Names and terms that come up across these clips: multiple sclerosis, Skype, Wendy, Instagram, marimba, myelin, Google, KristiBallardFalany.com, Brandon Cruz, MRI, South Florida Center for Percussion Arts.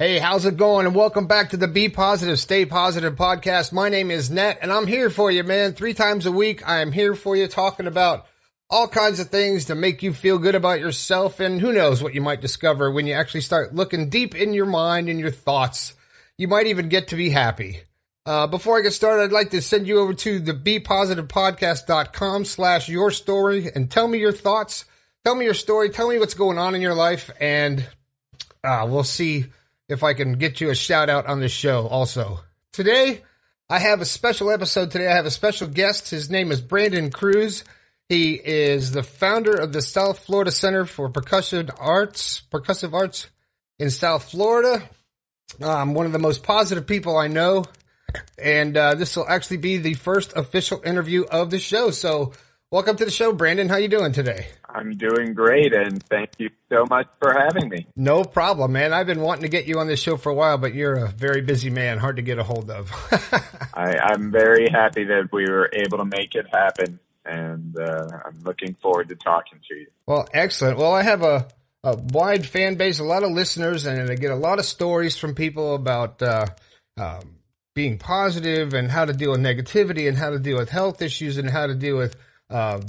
Hey, how's it going? And welcome back to the Be Positive, Stay Positive podcast. My name is Nat, and I'm here for you, man. 3 times a week, I am here for you talking about all kinds of things to make you feel good about yourself, and who knows what you might discover when you actually start looking deep in your mind and your thoughts. You might even get to be happy. Before I get started, I'd like to send you over to the BePositivePodcast.com/yourstory and tell me your thoughts, tell me your story, tell me what's going on in your life, and we'll see if I can get you a shout out on this show also. Today, I have a special episode. Today, I have a special guest. His name is Brandon Cruz. He is the founder of the South Florida Center for Percussive Arts in South Florida. One of the most positive people I know. And this will actually be the first official interview of the show. So welcome to the show, Brandon. How you doing today? I'm doing great, and thank you so much for having me. No problem, man. I've been wanting to get you on this show for a while, but you're a very busy man, hard to get a hold of. I'm very happy that we were able to make it happen, and I'm looking forward to talking to you. Well, excellent. Well, I have a wide fan base, a lot of listeners, and I get a lot of stories from people about being positive and how to deal with negativity and how to deal with health issues and how to deal with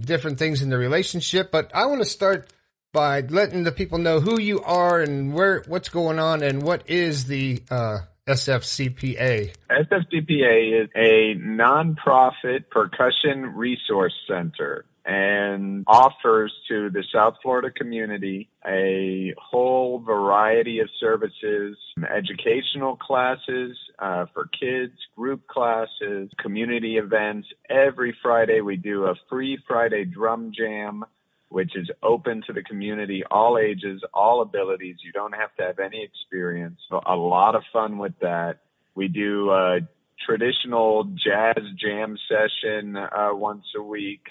different things in the relationship. But I want to start by letting the people know who you are and what's going on and what is the SFCPA. SFCPA is a nonprofit percussion resource center and offers to the South Florida community a whole variety of services, educational classes for kids, group classes, community events. Every Friday we do a free Friday drum jam, which is open to the community, all ages, all abilities. You don't have to have any experience. So a lot of fun with that. We do a traditional jazz jam session once a week.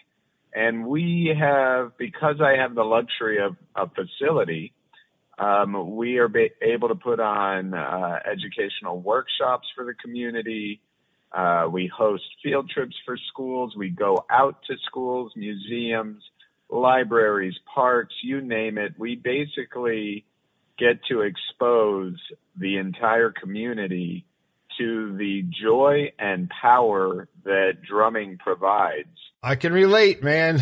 And we have, because I have the luxury of a facility, we are able to put on educational workshops for the community. We host field trips for schools. We go out to schools, museums, libraries, parks, you name it. We basically get to expose the entire community to the joy and power that drumming provides. I can relate, man.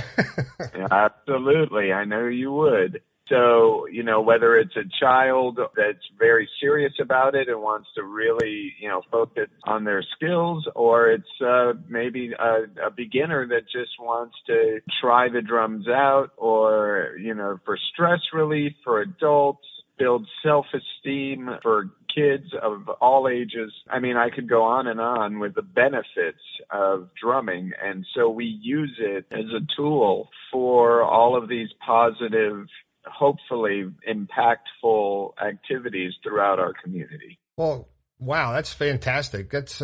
Absolutely. I know you would. So, you know, whether it's a child that's very serious about it and wants to really, you know, focus on their skills, or it's maybe a beginner that just wants to try the drums out, or, you know, for stress relief for adults, build self-esteem for kids of all ages. I mean, I could go on and on with the benefits of drumming. And so we use it as a tool for all of these positive, hopefully impactful activities throughout our community. Well, wow, that's fantastic. That's,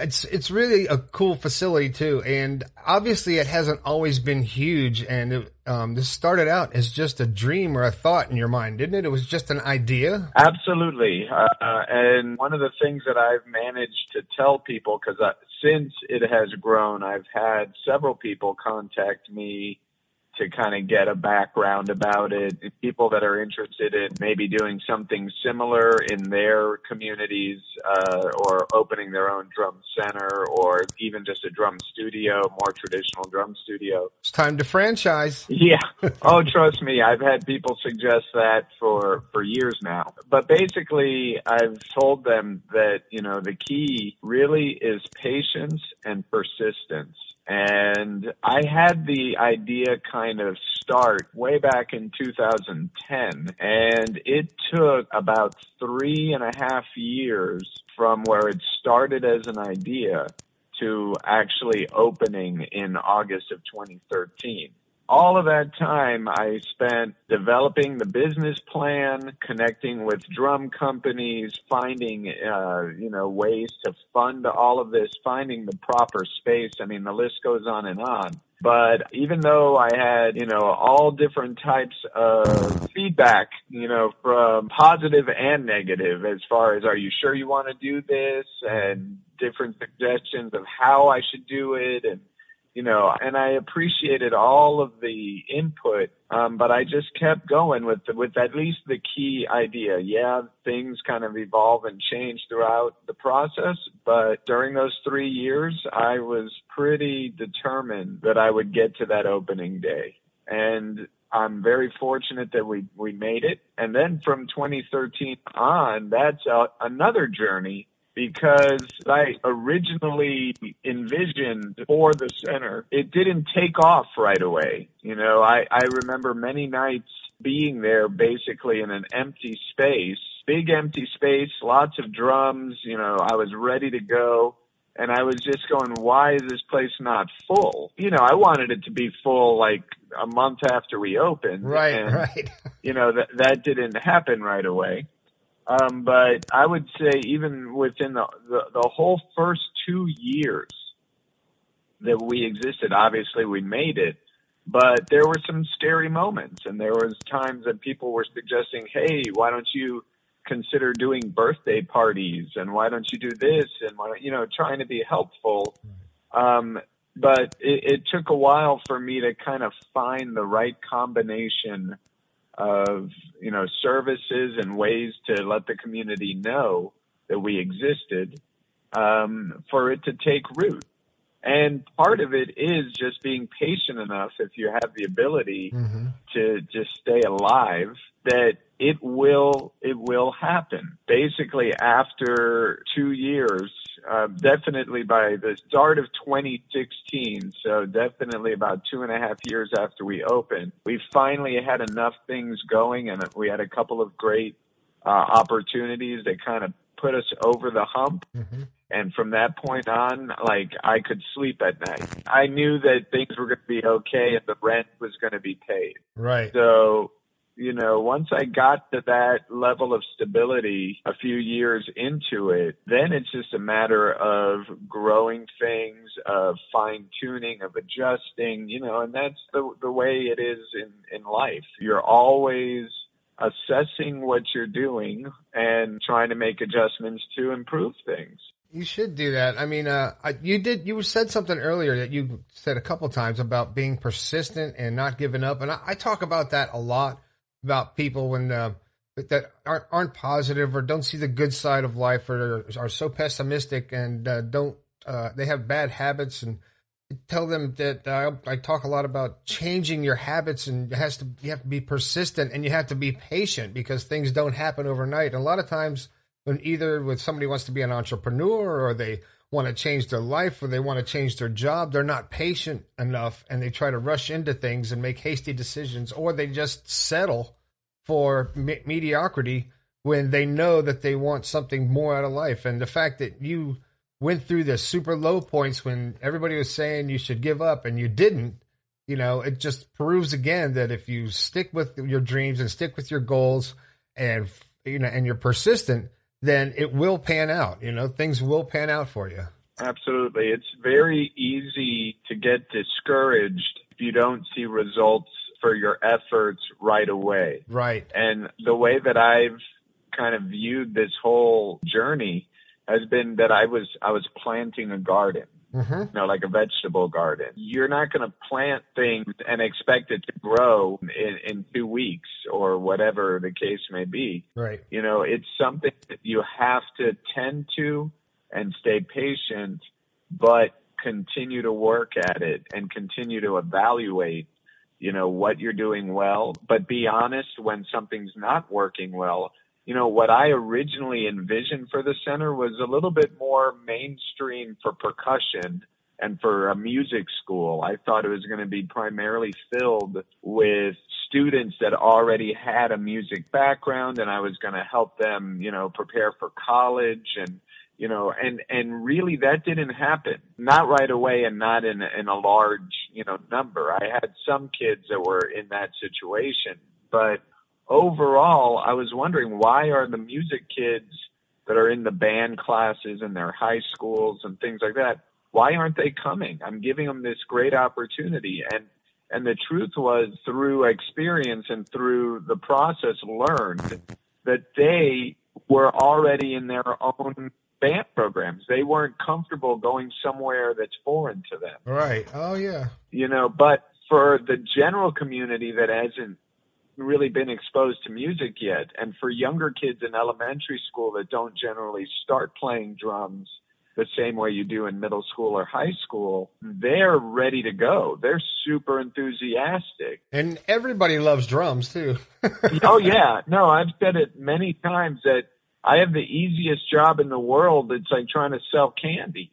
it's really a cool facility too. And obviously it hasn't always been huge. And it, this started out as just a dream or a thought in your mind, didn't it? It was just an idea. Absolutely. And one of the things that I've managed to tell people, because since it has grown, I've had several people contact me to kind of get a background about it. People that are interested in maybe doing something similar in their communities or opening their own drum center or even just a drum studio, more traditional drum studio. It's time to franchise. Yeah. Oh, trust me. I've had people suggest that for years now. But basically, I've told them that, you know, the key really is patience and persistence. And I had the idea kind of start way back in 2010, and it took about 3.5 years from where it started as an idea to actually opening in August of 2013. All of that time I spent developing the business plan, connecting with drum companies, finding, you know, ways to fund all of this, finding the proper space. I mean, the list goes on. But even though I had, you know, all different types of feedback, you know, from positive and negative as far as, are you sure you want to do this? And different suggestions of how I should do it. And, you know, and I appreciated all of the input, but I just kept going with at least the key idea. Yeah, things kind of evolve and change throughout the process, but during those 3 years, I was pretty determined that I would get to that opening day. And I'm very fortunate that we made it. And then from 2013 on, that's another journey, because I originally envisioned for the center, it didn't take off right away. You know, I remember many nights being there basically in an empty space, big empty space, lots of drums. You know, I was ready to go. And I was just going, why is this place not full? You know, I wanted it to be full like a month after we opened. Right, and, right. You know, that didn't happen right away. But I would say even within the whole first 2 years that we existed, obviously we made it, but there were some scary moments. And there was times that people were suggesting, hey, why don't you consider doing birthday parties? And why don't you do this? And, why don't, you know, trying to be helpful. But it took a while for me to kind of find the right combination of, you know, services and ways to let the community know that we existed, for it to take root. And part of it is just being patient enough, if you have the ability to just stay alive, that it will happen. Basically, after 2 years, definitely by the start of 2016, so definitely about 2.5 years after we opened, we finally had enough things going, and we had a couple of great opportunities that kind of put us over the hump. And from that point on, like, I could sleep at night. I knew that things were going to be okay and the rent was going to be paid. Right. So, you know, once I got to that level of stability a few years into it, then it's just a matter of growing things, of fine-tuning, of adjusting, you know, and that's the way it is in life. You're always assessing what you're doing and trying to make adjustments to improve things. You should do that. I mean, you said something earlier that you said a couple times about being persistent and not giving up. And I talk about that a lot, about people when that aren't positive or don't see the good side of life, or are so pessimistic and they have bad habits, and tell them that I talk a lot about changing your habits, and you have to be persistent and you have to be patient, because things don't happen overnight. And a lot of times, when either with somebody wants to be an entrepreneur, or they want to change their life, or they want to change their job, they're not patient enough and they try to rush into things and make hasty decisions, or they just settle for mediocrity when they know that they want something more out of life. And the fact that you went through the super low points when everybody was saying you should give up and you didn't, you know, it just proves again that if you stick with your dreams and stick with your goals, and, you know, and you're persistent, then it will pan out. You know, things will pan out for you. Absolutely. It's very easy to get discouraged if you don't see results for your efforts right away. Right. And the way that I've kind of viewed this whole journey has been that I was planting a garden, you know, like a vegetable garden. You're not going to plant things and expect it to grow in 2 weeks or whatever the case may be. Right. You know, it's something that you have to tend to and stay patient, but continue to work at it and continue to evaluate, you know, what you're doing well, but be honest when something's not working well. You know, what I originally envisioned for the center was a little bit more mainstream for percussion and for a music school. I thought it was going to be primarily filled with students that already had a music background, and I was going to help them, you know, prepare for college, and, you know, and really that didn't happen. Not right away, and not in a large, you know, number. I had some kids that were in that situation, but overall, I was wondering, why are the music kids that are in the band classes in their high schools and things like that, why aren't they coming? I'm giving them this great opportunity. And the truth was, through experience and through the process, learned that they were already in their own band programs. They weren't comfortable going somewhere that's foreign to them. Right. Oh, yeah. You know, but for the general community that hasn't really been exposed to music yet, and for younger kids in elementary school that don't generally start playing drums the same way you do in middle school or high school, they're ready to go. They're super enthusiastic. And everybody loves drums, too. Oh, yeah. No, I've said it many times that I have the easiest job in the world. It's like trying to sell candy.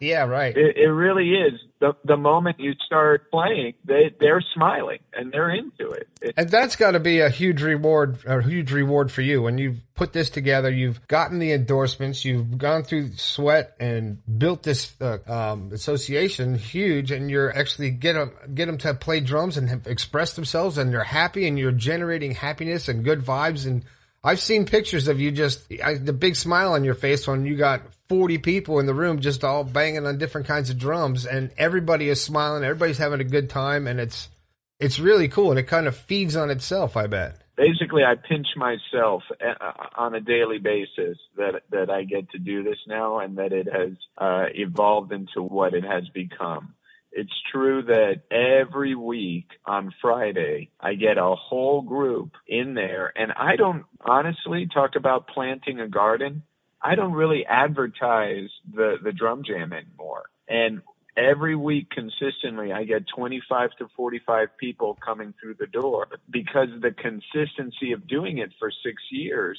Yeah, right. It really is. The moment you start playing, they're smiling and they're into it. And that's got to be a huge reward for you. When you've put this together, you've gotten the endorsements, you've gone through sweat and built this association huge, and you're actually get them to play drums and express themselves, and they're happy, and you're generating happiness and good vibes. And I've seen pictures of you the big smile on your face when you got 40 people in the room just all banging on different kinds of drums, and everybody is smiling, everybody's having a good time, and it's really cool, and it kind of feeds on itself, I bet. Basically, I pinch myself on a daily basis that I get to do this now, and that it has evolved into what it has become. It's true that every week on Friday, I get a whole group in there, and I don't honestly talk about planting a garden. I don't really advertise the drum jam anymore. And every week consistently, I get 25 to 45 people coming through the door because the consistency of doing it for 6 years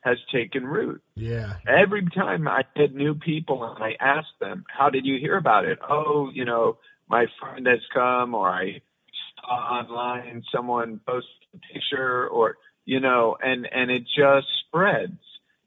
has taken root. Yeah. Every time I get new people and I ask them, how did you hear about it? Oh, you know, my friend has come, or I saw online someone posted a picture, or, you know, and it just spreads.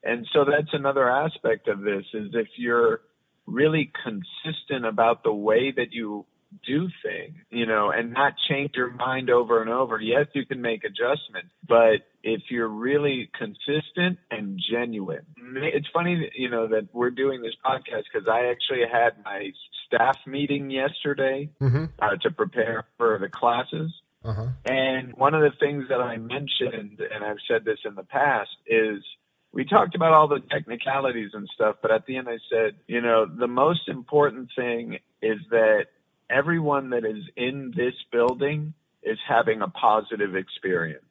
And so that's another aspect of this, is if you're really consistent about the way that you do things, you know, and not change your mind over and over. Yes, you can make adjustments, but if you're really consistent and genuine. It's funny, you know, that we're doing this podcast, because I actually had my staff meeting yesterday to prepare for the classes. Uh-huh. And one of the things that I mentioned, and I've said this in the past, is we talked about all the technicalities and stuff, but at the end I said, you know, the most important thing is that everyone that is in this building is having a positive experience.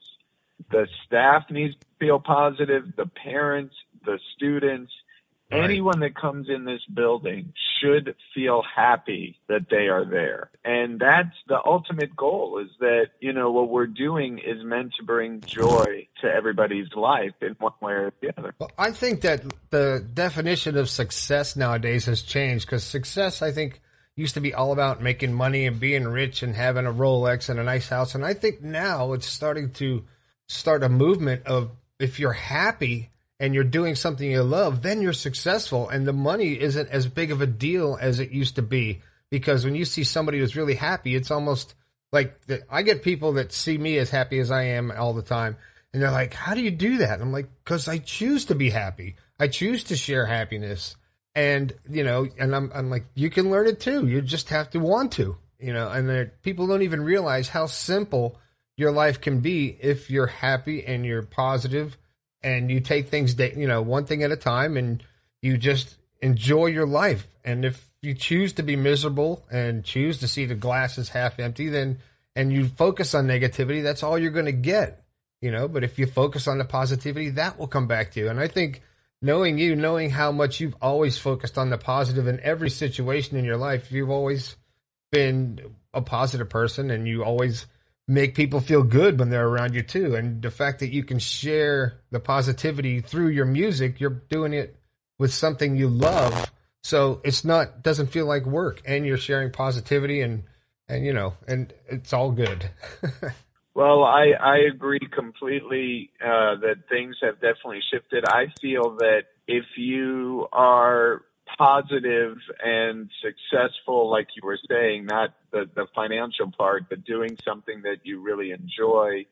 The staff needs to feel positive, the parents, the students, right. Anyone that comes in this building should feel happy that they are there. And that's the ultimate goal, is that, you know, what we're doing is meant to bring joy to everybody's life in one way or the other. Well, I think that the definition of success nowadays has changed, because success, I think, used to be all about making money and being rich and having a Rolex and a nice house. And I think now it's starting to start a movement of, if you're happy and you're doing something you love, then you're successful. And the money isn't as big of a deal as it used to be, because when you see somebody who's really happy, it's almost like I get people that see me as happy as I am all the time, and they're like, how do you do that? And I'm like, because I choose to be happy. I choose to share happiness. And, you know, and I'm like, you can learn it too. You just have to want to, you know, and people don't even realize how simple your life can be if you're happy and you're positive and you take things, you know, one thing at a time, and you just enjoy your life. And if you choose to be miserable and choose to see the glass is half empty, then, and you focus on negativity, that's all you're going to get, you know. But if you focus on the positivity, that will come back to you. And I think, knowing you, knowing how much you've always focused on the positive in every situation in your life, you've always been a positive person, and you always make people feel good when they're around you too. And the fact that you can share the positivity through your music, you're doing it with something you love. So it's not, doesn't feel like work, and you're sharing positivity, and you know, and it's all good. Well, I agree completely that things have definitely shifted. I feel that if you are positive and successful, like you were saying, not the financial part, but doing something that you really enjoy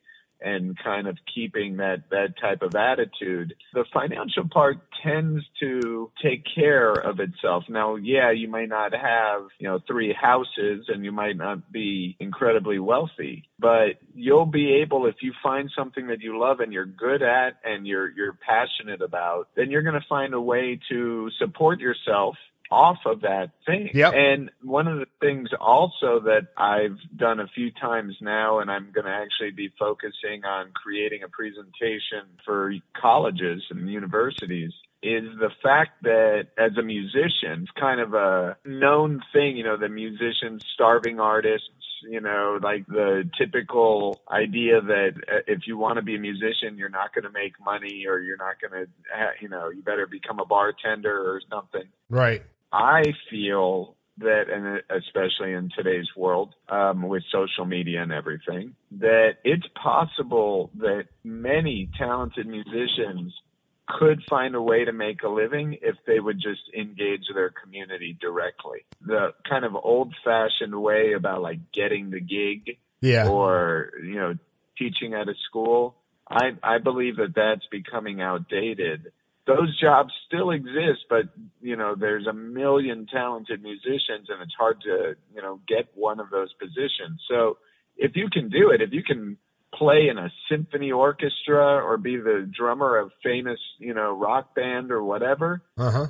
and kind of keeping that type of attitude, the financial part tends to take care of itself. Now, yeah, you may not have, three houses and you might not be incredibly wealthy, but you'll be able, if you find something that you love and you're good at and you're passionate about, then you're going to find a way to support yourself off of that thing. Yep. And one of the things also that I've done a few times now, and I'm going to actually be focusing on creating a presentation for colleges and universities, is the fact that as a musician, it's kind of a known thing, the musicians, starving artists, like the typical idea that if you want to be a musician, you're not going to make money, or you're not going to, you better become a bartender or something. Right. I feel that, and especially in today's world, with social media and everything, that it's possible that many talented musicians could find a way to make a living if they would just engage their community directly. The kind of old-fashioned way about getting the gig, yeah, or, teaching at a school, I believe that that's becoming outdated. Those jobs still exist, but, there's 1 million talented musicians and it's hard to, get one of those positions. So if you can do it, if you can play in a symphony orchestra or be the drummer of famous, rock band or whatever,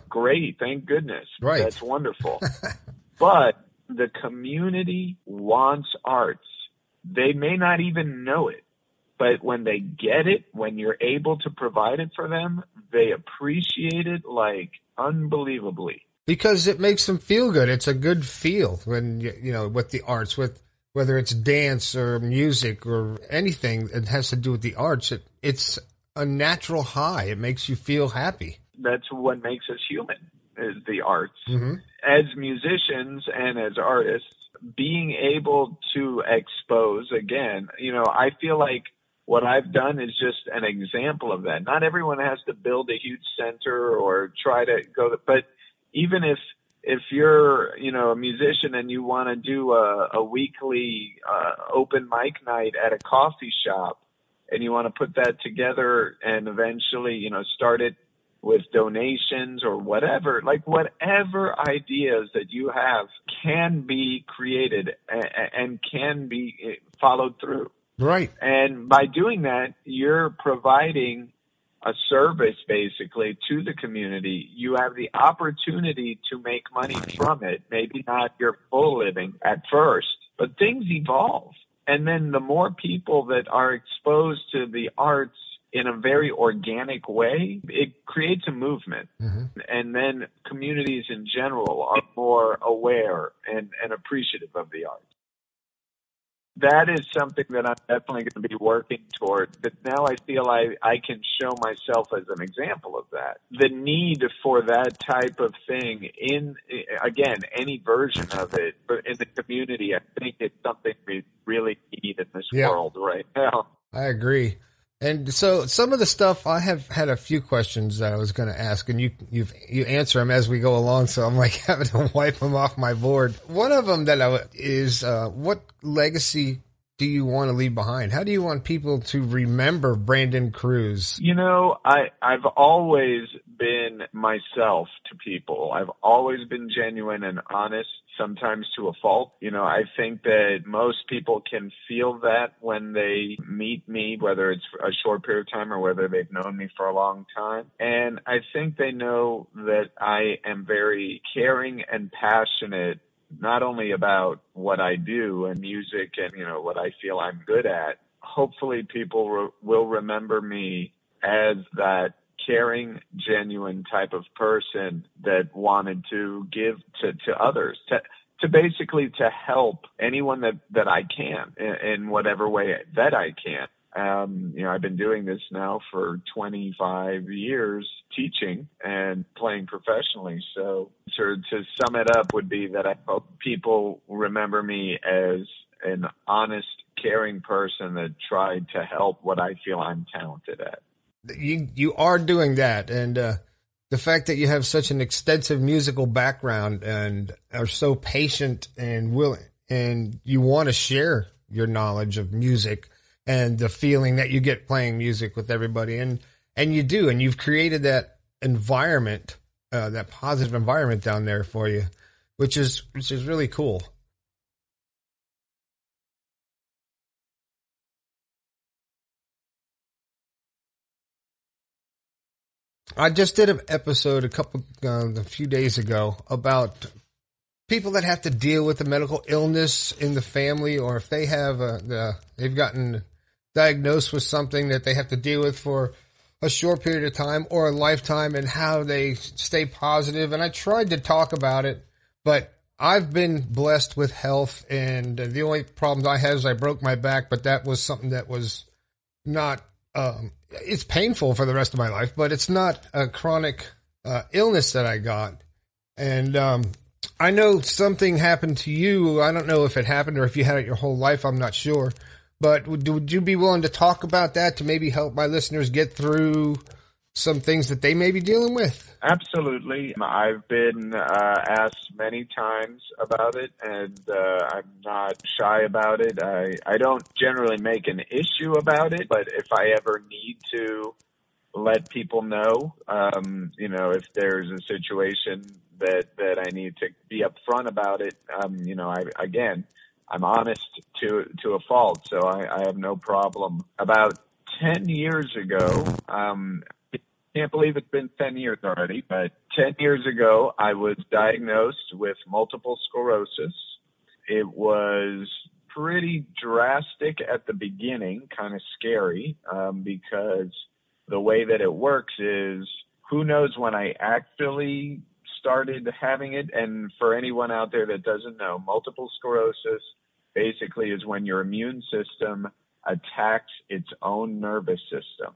great. Thank goodness. Right. That's wonderful. But the community wants arts. They may not even know it, but when they get it, when you're able to provide it for them, they appreciate it unbelievably. Because it makes them feel good. It's a good feel when, with the arts, whether it's dance or music or anything that has to do with the arts, it's a natural high. It makes you feel happy. That's what makes us human, is the arts. Mm-hmm. As musicians and as artists, being able to expose, again, I feel like what I've done is just an example of that. Not everyone has to build a huge center or try to go, but even if you're, a musician and you want to do a weekly open mic night at a coffee shop, and you want to put that together and eventually, start it with donations or whatever, whatever ideas that you have can be created and can be followed through. Right. And by doing that, you're providing a service basically to the community. You have the opportunity to make money from it. Maybe not your full living at first, but things evolve. And then the more people that are exposed to the arts in a very organic way, it creates a movement. Mm-hmm. And then communities in general are more aware and appreciative of the arts. That is something that I'm definitely going to be working toward. But now I feel I can show myself as an example of that. The need for that type of thing in, again, any version of it, but in the community, I think it's something we really need in this world right now. I agree. And so some of the stuff, I have had a few questions that I was going to ask, and you answer them as we go along, so I'm having to wipe them off my board. One of them is what legacy do you want to leave behind? How do you want people to remember Brandon Cruz? I've always been myself to people. I've always been genuine and honest, sometimes to a fault. I think that most people can feel that when they meet me, whether it's a short period of time or whether they've known me for a long time. And I think they know that I am very caring and passionate, not only about what I do and music and, what I feel I'm good at. Hopefully people will remember me as that caring, genuine type of person that wanted to give to others, to basically to help anyone that I can in whatever way that I can. I've been doing this now for 25 years, teaching and playing professionally. So to sum it up would be that I hope people remember me as an honest, caring person that tried to help what I feel I'm talented at. You are doing that. And the fact that you have such an extensive musical background and are so patient and willing, and you want to share your knowledge of music and the feeling that you get playing music with everybody. And you do, and you've created that environment, that positive environment down there for you, which is really cool. I just did an episode a few days ago about people that have to deal with a medical illness in the family, or if they have they've gotten diagnosed with something that they have to deal with for a short period of time or a lifetime, and how they stay positive. And I tried to talk about it, but I've been blessed with health, and the only problem I had is I broke my back, but that was something that was not, it's painful for the rest of my life, but it's not a chronic illness that I got. And I know something happened to you. I don't know if it happened or if you had it your whole life. I'm not sure. But would you be willing to talk about that to maybe help my listeners get through some things that they may be dealing with? Absolutely. I've been asked many times about it, and I'm not shy about it. I don't generally make an issue about it, but if I ever need to let people know, if there's a situation that I need to be upfront about it, I'm honest to a fault, so I have no problem. About 10 years ago, can't believe it's been 10 years already, but 10 years ago, I was diagnosed with multiple sclerosis. It was pretty drastic at the beginning, kind of scary, because the way that it works is who knows when I actually started having it. And for anyone out there that doesn't know, multiple sclerosis basically is when your immune system attacks its own nervous system.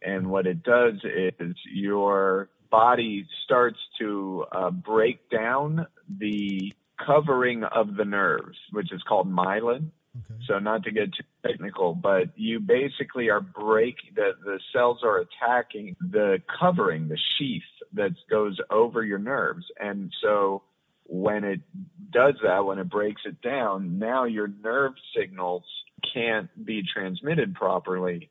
And what it does is your body starts to break down the covering of the nerves, which is called myelin. Okay. So not to get too technical, but you basically are breaking, the cells are attacking the covering, the sheath that goes over your nerves. And so when it does that, when it breaks it down, now your nerve signals can't be transmitted properly.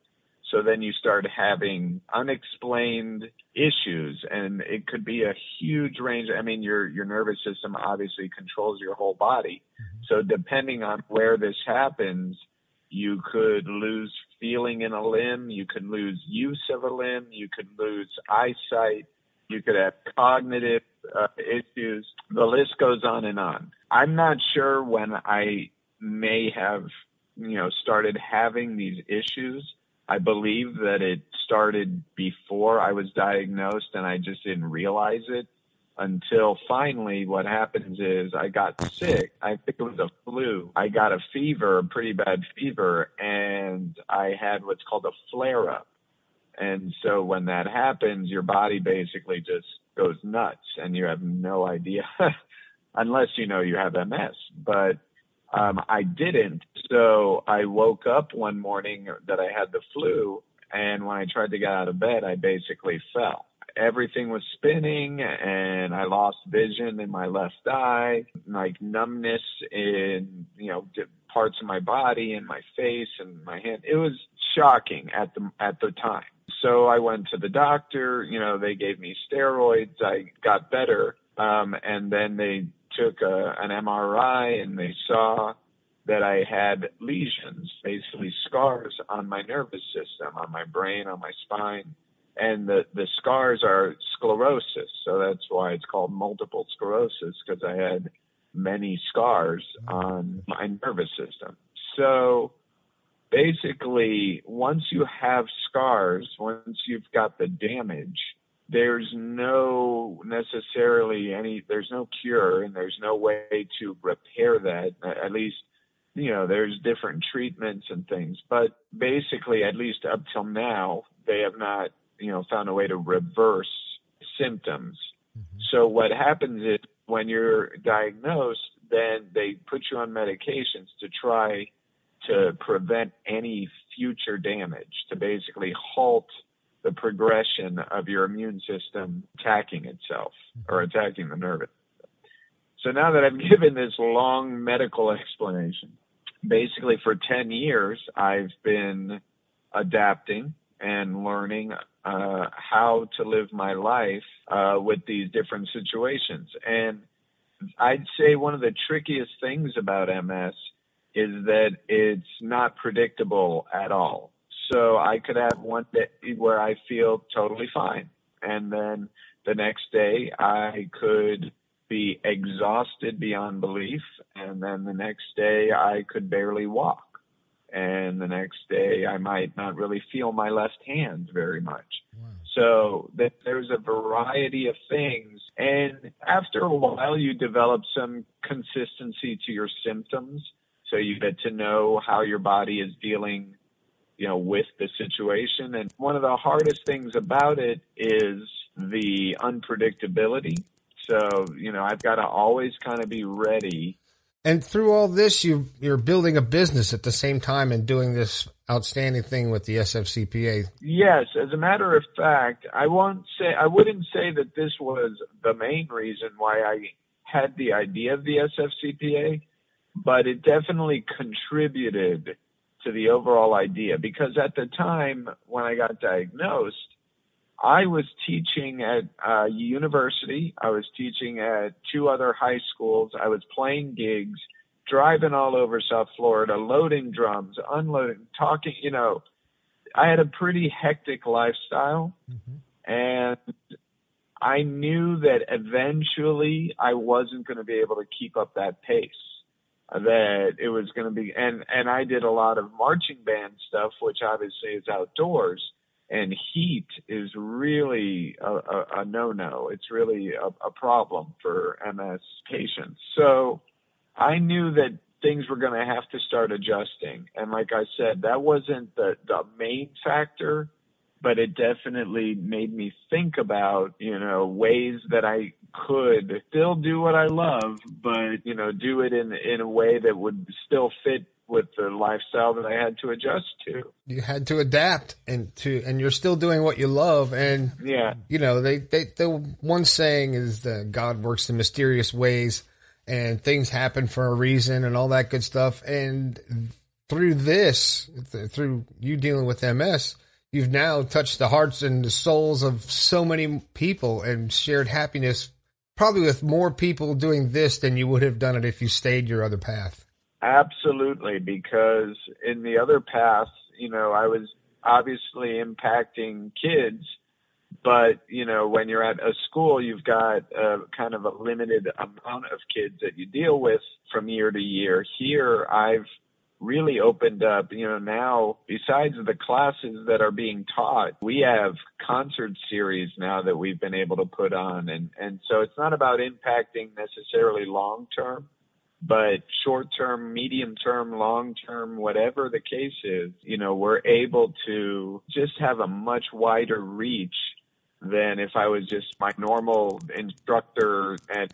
So then you start having unexplained issues, and it could be a huge range. I mean, your nervous system obviously controls your whole body. So depending on where this happens, you could lose feeling in a limb. You could lose use of a limb. You could lose eyesight. You could have cognitive issues. The list goes on and on. I'm not sure when I may have, started having these issues. I believe that it started before I was diagnosed, and I just didn't realize it until finally what happens is I got sick. I think it was a flu. I got a fever, a pretty bad fever, and I had what's called a flare-up. And so when that happens, your body basically just goes nuts, and you have no idea unless you have MS. But I didn't. So I woke up one morning that I had the flu, and when I tried to get out of bed, I basically fell. Everything was spinning, and I lost vision in my left eye, like numbness in, parts of my body and my face and my hand. It was shocking at the time. So I went to the doctor, they gave me steroids. I got better. And then they took an MRI, and they saw that I had lesions, basically scars on my nervous system, on my brain, on my spine. And the scars are sclerosis. So that's why it's called multiple sclerosis, because I had many scars on my nervous system. So basically, once you have scars, once you've got the damage, there's no cure, and there's no way to repair that. At least, there's different treatments and things, but basically, at least up till now, they have not, found a way to reverse symptoms. Mm-hmm. So what happens is when you're diagnosed, then they put you on medications to try to prevent any future damage, to basically halt the progression of your immune system attacking itself or attacking the nerve. So now that I've given this long medical explanation, basically for 10 years, I've been adapting and learning how to live my life with these different situations. And I'd say one of the trickiest things about MS is that it's not predictable at all. So I could have one day where I feel totally fine, and then the next day I could be exhausted beyond belief, and then the next day I could barely walk, and the next day I might not really feel my left hand very much. Wow. So that there's a variety of things, and after a while you develop some consistency to your symptoms, so you get to know how your body is dealing, you know, with the situation. And one of the hardest things about it is the unpredictability. So, you know, I've got to always kind of be ready. And through all this, you're building a business at the same time and doing this outstanding thing with the SFCPA. Yes. As a matter of fact, I wouldn't say that this was the main reason why I had the idea of the SFCPA, but it definitely contributed to the overall idea, because at the time when I got diagnosed, I was teaching at a university. I was teaching at 2 other high schools. I was playing gigs, driving all over South Florida, loading drums, unloading, talking. You know, I had a pretty hectic lifestyle, mm-hmm. and I knew that eventually I wasn't going to be able to keep up that pace. That it was going to be, and I did a lot of marching band stuff, which obviously is outdoors. And heat is really a no-no. It's really a problem for MS patients. So I knew that things were going to have to start adjusting. And like I said, that wasn't the main factor, but it definitely made me think about, you know, ways that I could still do what I love, but, you know, do it in a way that would still fit with the lifestyle that I had to adjust to. You had to adapt and you're still doing what you love. And, yeah. You know, the one saying is that God works in mysterious ways and things happen for a reason and all that good stuff. And through this, through you dealing with MS, you've now touched the hearts and the souls of so many people and shared happiness probably with more people doing this than you would have done it if you stayed your other path. Absolutely, because in the other path, you know, I was obviously impacting kids, but, you know, when you're at a school, you've got a kind of a limited amount of kids that you deal with from year to year. Here, I've really opened up, you know, now besides the classes that are being taught, we have concert series now that we've been able to put on. And so it's not about impacting necessarily long term, but short-term, medium-term, long-term, whatever the case is, you know, we're able to just have a much wider reach than if I was just my normal instructor and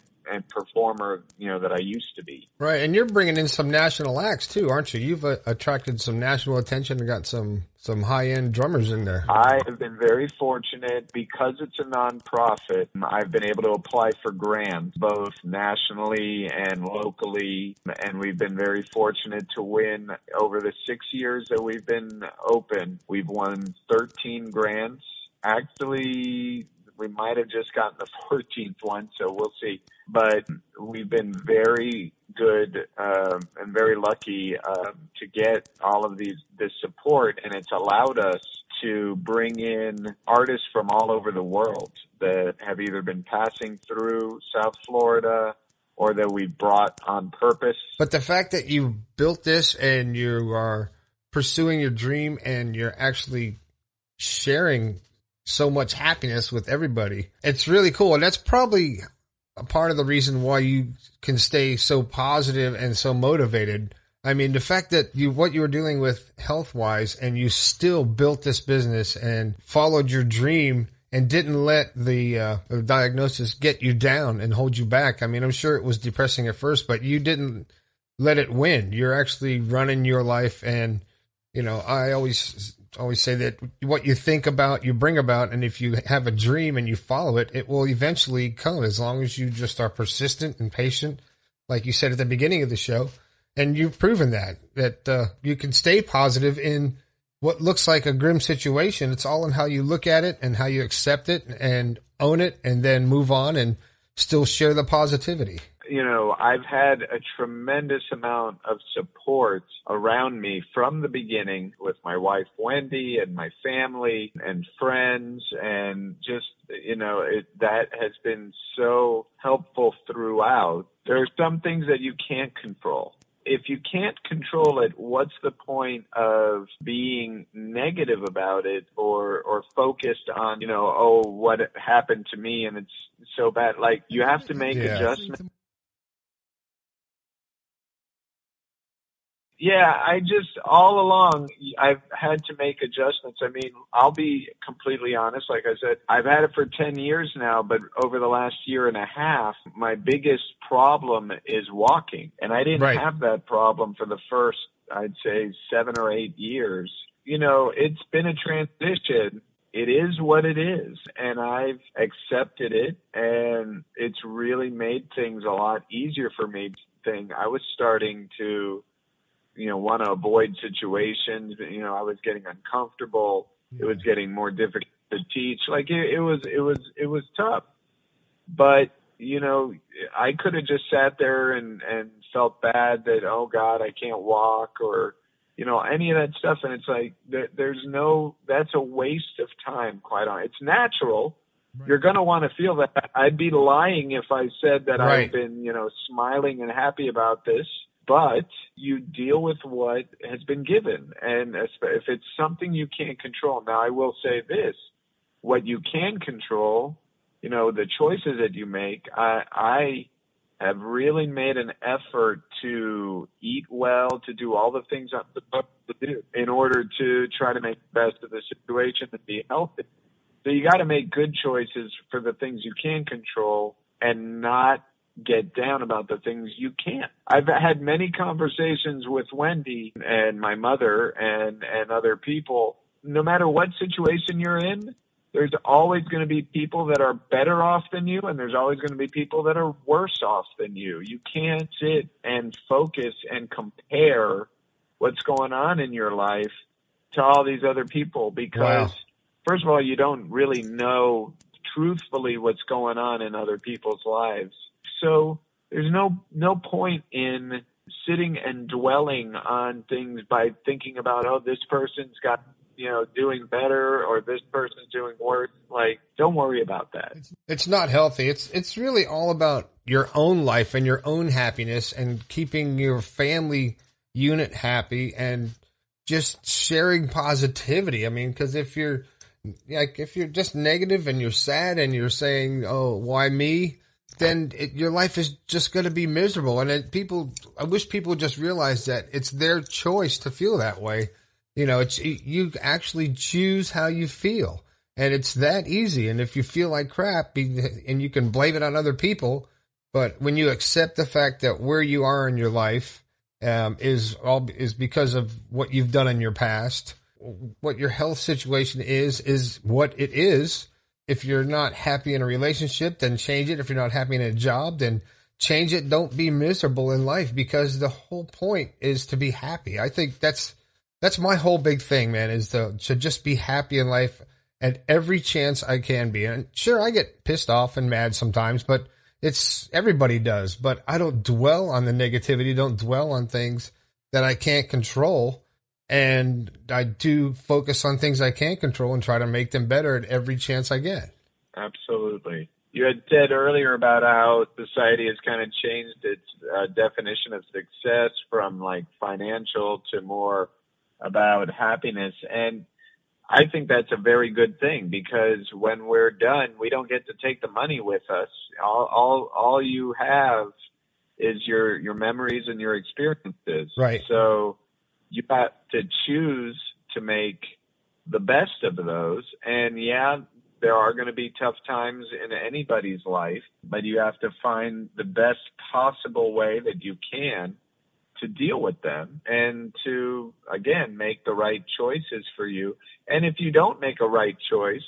performer, you know, that I used to be. Right, and you're bringing in some national acts too, aren't you? You've attracted some national attention and got some high-end drummers in there. I have been very fortunate because it's a nonprofit. I've been able to apply for grants both nationally and locally, and we've been very fortunate to win over the 6 years that we've been open. We've won 13 grants. Actually, we might have just gotten the 14th one, so we'll see. But we've been very good and very lucky to get all of this support, and it's allowed us to bring in artists from all over the world that have either been passing through South Florida or that we brought on purpose. But the fact that you built this and you are pursuing your dream and you're actually sharing so much happiness with everybody. It's really cool. And that's probably a part of the reason why you can stay so positive and so motivated. I mean, the fact that what you were dealing with health-wise and you still built this business and followed your dream and didn't let the diagnosis get you down and hold you back. I mean, I'm sure it was depressing at first, but you didn't let it win. You're actually running your life. And, you know, I always say that what you think about, you bring about, and if you have a dream and you follow it, it will eventually come as long as you just are persistent and patient, like you said at the beginning of the show, And you've proven that you can stay positive in what looks like a grim situation. It's all in how you look at it and how you accept it and own it and then move on and still share the positivity. You know, I've had a tremendous amount of support around me from the beginning with my wife, Wendy, and my family and friends. And just, you know, that has been so helpful throughout. There are some things that you can't control. If you can't control it, what's the point of being negative about it or focused on, you know, oh, what happened to me and it's so bad. Like, you have to make adjustments. Yeah, I just, all along, I've had to make adjustments. I mean, I'll be completely honest. Like I said, I've had it for 10 years now, but over the last year and a half, my biggest problem is walking. And I didn't have that problem for the first, I'd say, 7 or 8 years. You know, it's been a transition. It is what it is, and I've accepted it, and it's really made things a lot easier for me. I was starting to want to avoid situations. I was getting uncomfortable. Yeah. It was getting more difficult to teach. Like it was tough, but I could have just sat there and felt bad that, oh God, I can't walk or, any of that stuff. And it's like, that's a waste of time. Quite honestly, it's natural. Right. You're going to want to feel that. I'd be lying if I said that I've been, smiling and happy about this. But you deal with what has been given. And if it's something you can't control. Now, I will say this, what you can control, the choices that you make, I have really made an effort to eat well, to do all the things I'm supposed to do in order to try to make the best of the situation and be healthy. So you got to make good choices for the things you can control and not get down about the things you can't. I've had many conversations with Wendy and my mother and other people. No matter what situation you're in, there's always going to be people that are better off than you, and there's always going to be people that are worse off than you. You can't sit and focus and compare what's going on in your life to all these other people because, first of all, you don't really know truthfully what's going on in other people's lives. So there's no point in sitting and dwelling on things by thinking about, oh, this person's got, doing better or this person's doing worse. Like, don't worry about that. It's not healthy. It's really all about your own life and your own happiness and keeping your family unit happy and just sharing positivity. I mean, because if you're just negative and you're sad and you're saying, oh, why me? Then your life is just going to be miserable. And I wish people just realized that it's their choice to feel that way. You actually choose how you feel, and it's that easy. And if you feel like crap, and you can blame it on other people, but when you accept the fact that where you are in your life is because of what you've done in your past, what your health situation is what it is. If you're not happy in a relationship, then change it. If you're not happy in a job, then change it. Don't be miserable in life because the whole point is to be happy. I think that's my whole big thing, man, is to just be happy in life at every chance I can be. And sure, I get pissed off and mad sometimes, but everybody does. But I don't dwell on the negativity, don't dwell on things that I can't control. And I do focus on things I can control and try to make them better at every chance I get. Absolutely. You had said earlier about how society has kind of changed its definition of success from like financial to more about happiness. And I think that's a very good thing because when we're done, we don't get to take the money with us. All you have is your memories and your experiences. Right. So you have to choose to make the best of those. And yeah, there are going to be tough times in anybody's life, but you have to find the best possible way that you can to deal with them and to, again, make the right choices for you. And if you don't make a right choice,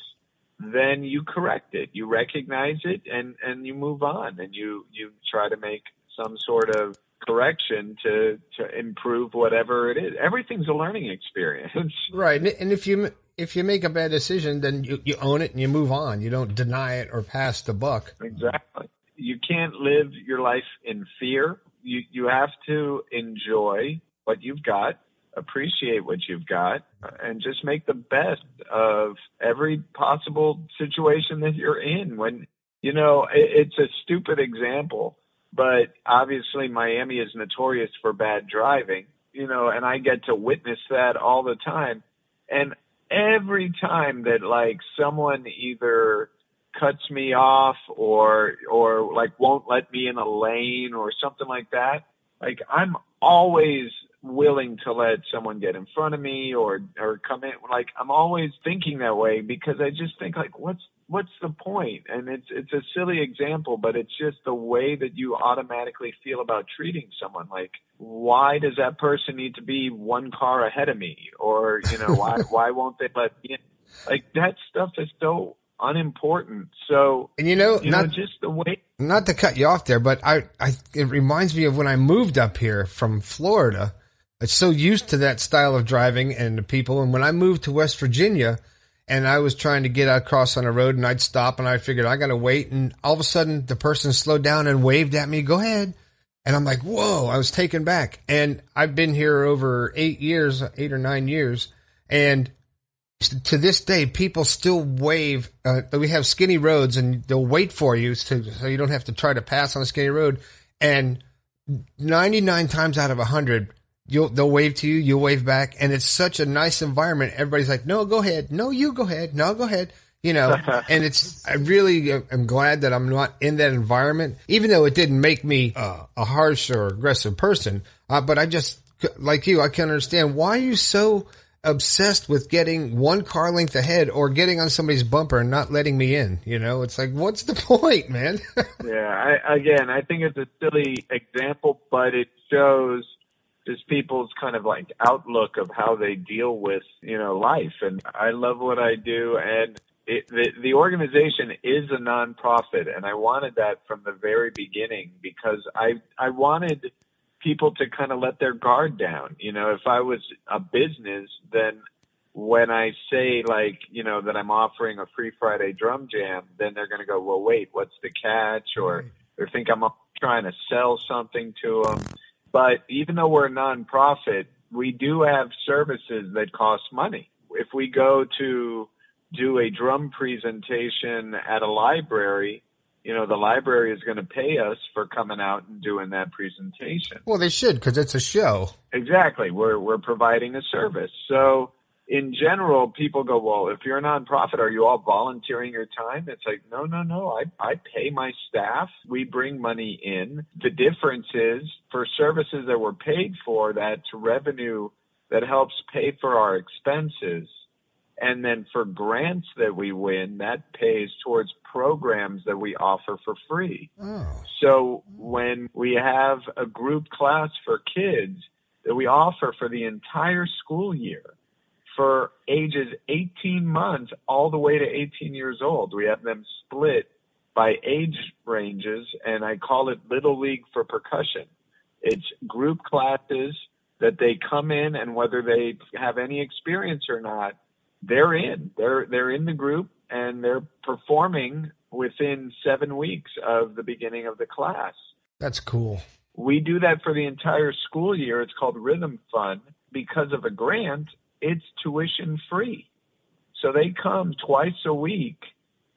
then you correct it, you recognize it, and you move on and you try to make some sort of correction to improve whatever it is. Everything's a learning experience. Right. And if you make a bad decision, then you own it and you move on. You don't deny it or pass the buck. Exactly. You can't live your life in fear. You have to enjoy what you've got, appreciate what you've got, and just make the best of every possible situation that you're in. When, you know, it's a stupid example, but obviously Miami is notorious for bad driving, you know, and I get to witness that all the time. And every time that like someone either cuts me off or like won't let me in a lane or something like that, like I'm always willing to let someone get in front of me or come in. Like I'm always thinking that way because I just think like, what's the point? And it's a silly example, but it's just the way that you automatically feel about treating someone. Like, why does that person need to be one car ahead of me? Or, you know, why won't they let me in? Like that stuff is so unimportant. So, and you know, just the way. Not to cut you off there, but it reminds me of when I moved up here from Florida. It's so used to that style of driving and the people. And when I moved to West Virginia and I was trying to get across on a road and I'd stop and I figured I got to wait. And all of a sudden the person slowed down and waved at me, go ahead. And I'm like, whoa, I was taken back. And I've been here over 8 or 9 years. And to this day, people still wave. We have skinny roads and they'll wait for you so you don't have to try to pass on a skinny road. And 99 times out of 100, they'll wave to you, you'll wave back. And it's such a nice environment. Everybody's like, no, go ahead. No, you go ahead. No, go ahead. You know, and I really am glad that I'm not in that environment, even though it didn't make me a harsh or aggressive person. But I just, like you, I can understand why you're so obsessed with getting one car length ahead or getting on somebody's bumper and not letting me in. You know, it's like, what's the point, man? Yeah. I think it's a silly example, but it shows just people's kind of like outlook of how they deal with, you know, life. And I love what I do. And the organization is a nonprofit. And I wanted that from the very beginning because I wanted people to kind of let their guard down. You know, if I was a business, then when I say like, you know, that I'm offering a free Friday drum jam, then they're going to go, well, wait, what's the catch? Or think I'm trying to sell something to them. But even though we're a nonprofit, we do have services that cost money. If we go to do a drum presentation at a library, you know, the library is going to pay us for coming out and doing that presentation. Well, they should, because it's a show. Exactly. We're providing a service. So in general, people go, well, if you're a nonprofit, are you all volunteering your time? It's like, no. I pay my staff. We bring money in. The difference is for services that we're paid for, that's revenue that helps pay for our expenses. And then for grants that we win, that pays towards programs that we offer for free. Oh. So when we have a group class for kids that we offer for the entire school year, for ages 18 months all the way to 18 years old, we have them split by age ranges, and I call it Little League for Percussion. It's group classes that they come in, and whether they have any experience or not, they're in the group and they're performing within 7 weeks of the beginning of the class. That's cool. We do that for the entire school year. It's called Rhythm Fun. Because of a grant, it's tuition free. So they come twice a week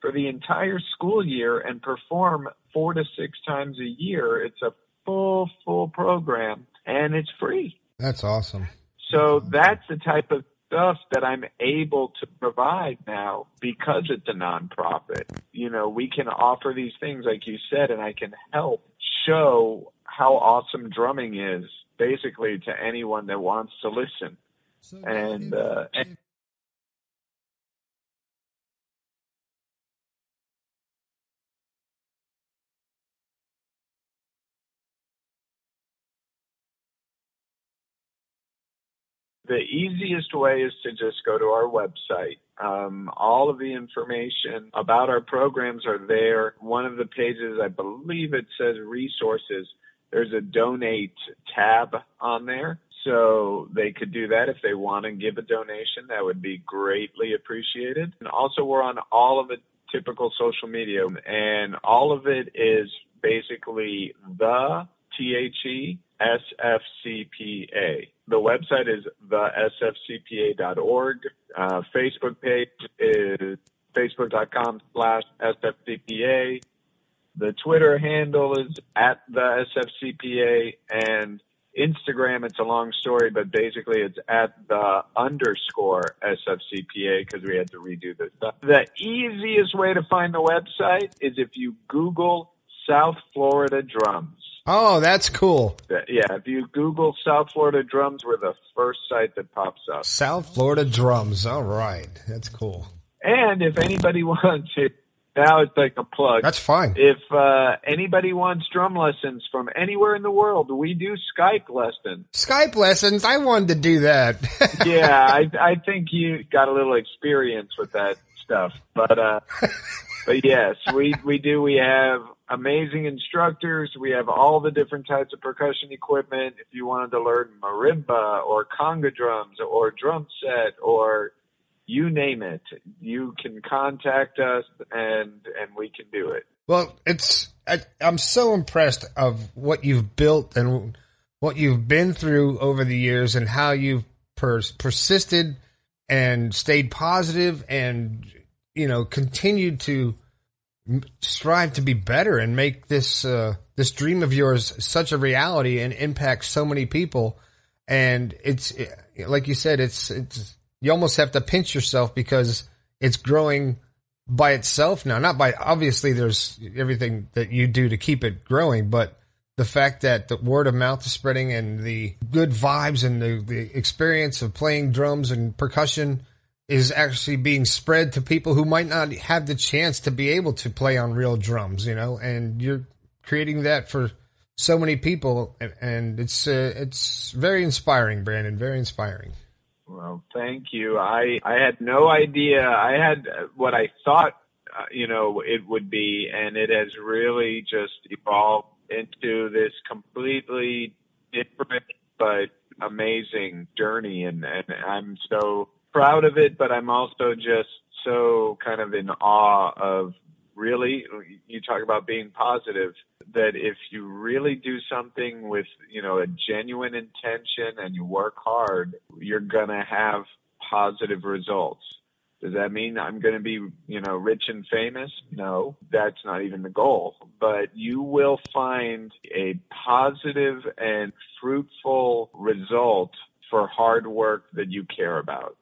for the entire school year and perform 4 to 6 times a year. It's a full program and it's free. That's awesome. So that's the type of stuff that I'm able to provide now because it's a nonprofit. You know, we can offer these things like you said, and I can help show how awesome drumming is basically to anyone that wants to listen. And the easiest way is to just go to our website. All of the information about our programs are there. One of the pages, I believe it says resources, There's a donate tab on there. So they could do that if they want to give a donation. That would be greatly appreciated. And also we're on all of the typical social media, and all of it is basically the THE SFCPA. The website is thesfcpa.org. Facebook page is facebook.com/SFCPA. The Twitter handle is @thesfcpa, and Instagram, it's a long story, but basically it's @_SFCPA because we had to redo this stuff. The easiest way to find the website is if you Google South Florida drums. Oh, that's cool. Yeah, if you Google South Florida drums, we're the first site that pops up. South Florida drums. All right. That's cool. And if anybody wants it, now it's like a plug. That's fine. If anybody wants drum lessons from anywhere in the world, we do Skype lessons. Skype lessons? I wanted to do that. Yeah, I think you got a little experience with that stuff. But yes, we do. We have amazing instructors. We have all the different types of percussion equipment. If you wanted to learn marimba or conga drums or drum set or you name it, you can contact us, and we can do it. Well, I'm so impressed of what you've built and what you've been through over the years, and how you've persisted and stayed positive, and continued to strive to be better and make this this dream of yours such a reality and impact so many people. And it's like you said, it's. You almost have to pinch yourself because it's growing by itself now. Obviously there's everything that you do to keep it growing, but the fact that the word of mouth is spreading and the good vibes and the experience of playing drums and percussion is actually being spread to people who might not have the chance to be able to play on real drums, and you're creating that for so many people. And it's very inspiring, Brandon, very inspiring. Well, thank you. I had no idea. I had what I thought, it would be, and it has really just evolved into this completely different but amazing journey, and I'm so proud of it, but I'm also just so kind of in awe of, really, you talk about being positive, that if you really do something with, a genuine intention and you work hard, you're going to have positive results. Does that mean I'm going to be, rich and famous? No, that's not even the goal. But you will find a positive and fruitful result for hard work that you care about.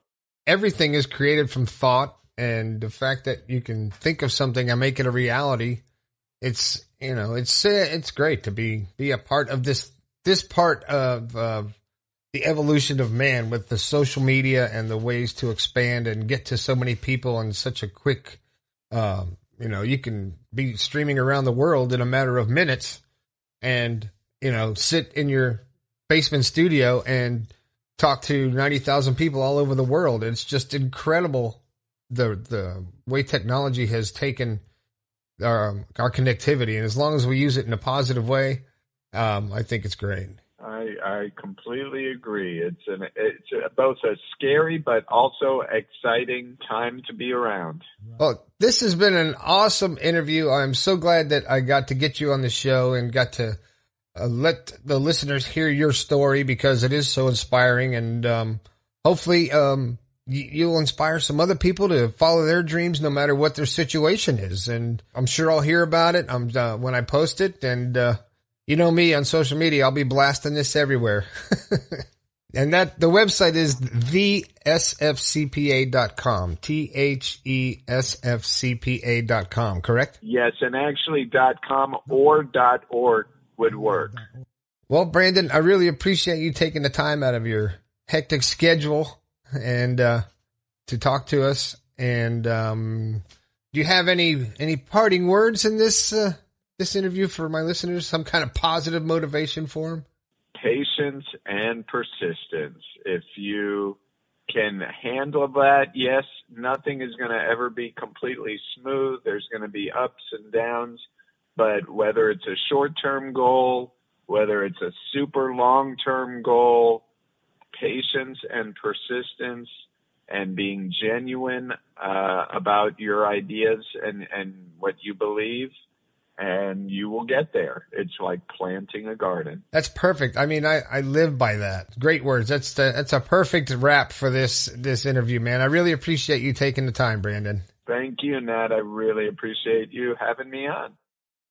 Everything is created from thought. And the fact that you can think of something and make it a reality, it's great to be a part of this part of the evolution of man with the social media and the ways to expand and get to so many people in such a quick, you can be streaming around the world in a matter of minutes and, sit in your basement studio and talk to 90,000 people all over the world. It's just incredible. The way technology has taken our connectivity, and as long as we use it in a positive way, I think it's great. I completely agree. It's both a scary but also exciting time to be around. Well, this has been an awesome interview. I'm so glad that I got to get you on the show and got to let the listeners hear your story, because it is so inspiring, and hopefully you'll inspire some other people to follow their dreams no matter what their situation is. And I'm sure I'll hear about it when I post it. And you know me on social media, I'll be blasting this everywhere. And the website is thesfcpa.com, thesfcpa.com, correct? Yes, and actually .com or .org would work. Well, Brandon, I really appreciate you taking the time out of your hectic schedule and to talk to us. And do you have any parting words in this interview for my listeners, some kind of positive motivation for them? Patience and persistence. If you can handle that, yes, nothing is going to ever be completely smooth. There's going to be ups and downs, but whether it's a short-term goal whether it's a super long-term goal, patience and persistence, and being genuine about your ideas and what you believe, and you will get there. It's like planting a garden. That's perfect. I mean, I live by that. Great words. That's a perfect wrap for this interview, man. I really appreciate you taking the time, Brandon. Thank you, Nat. I really appreciate you having me on.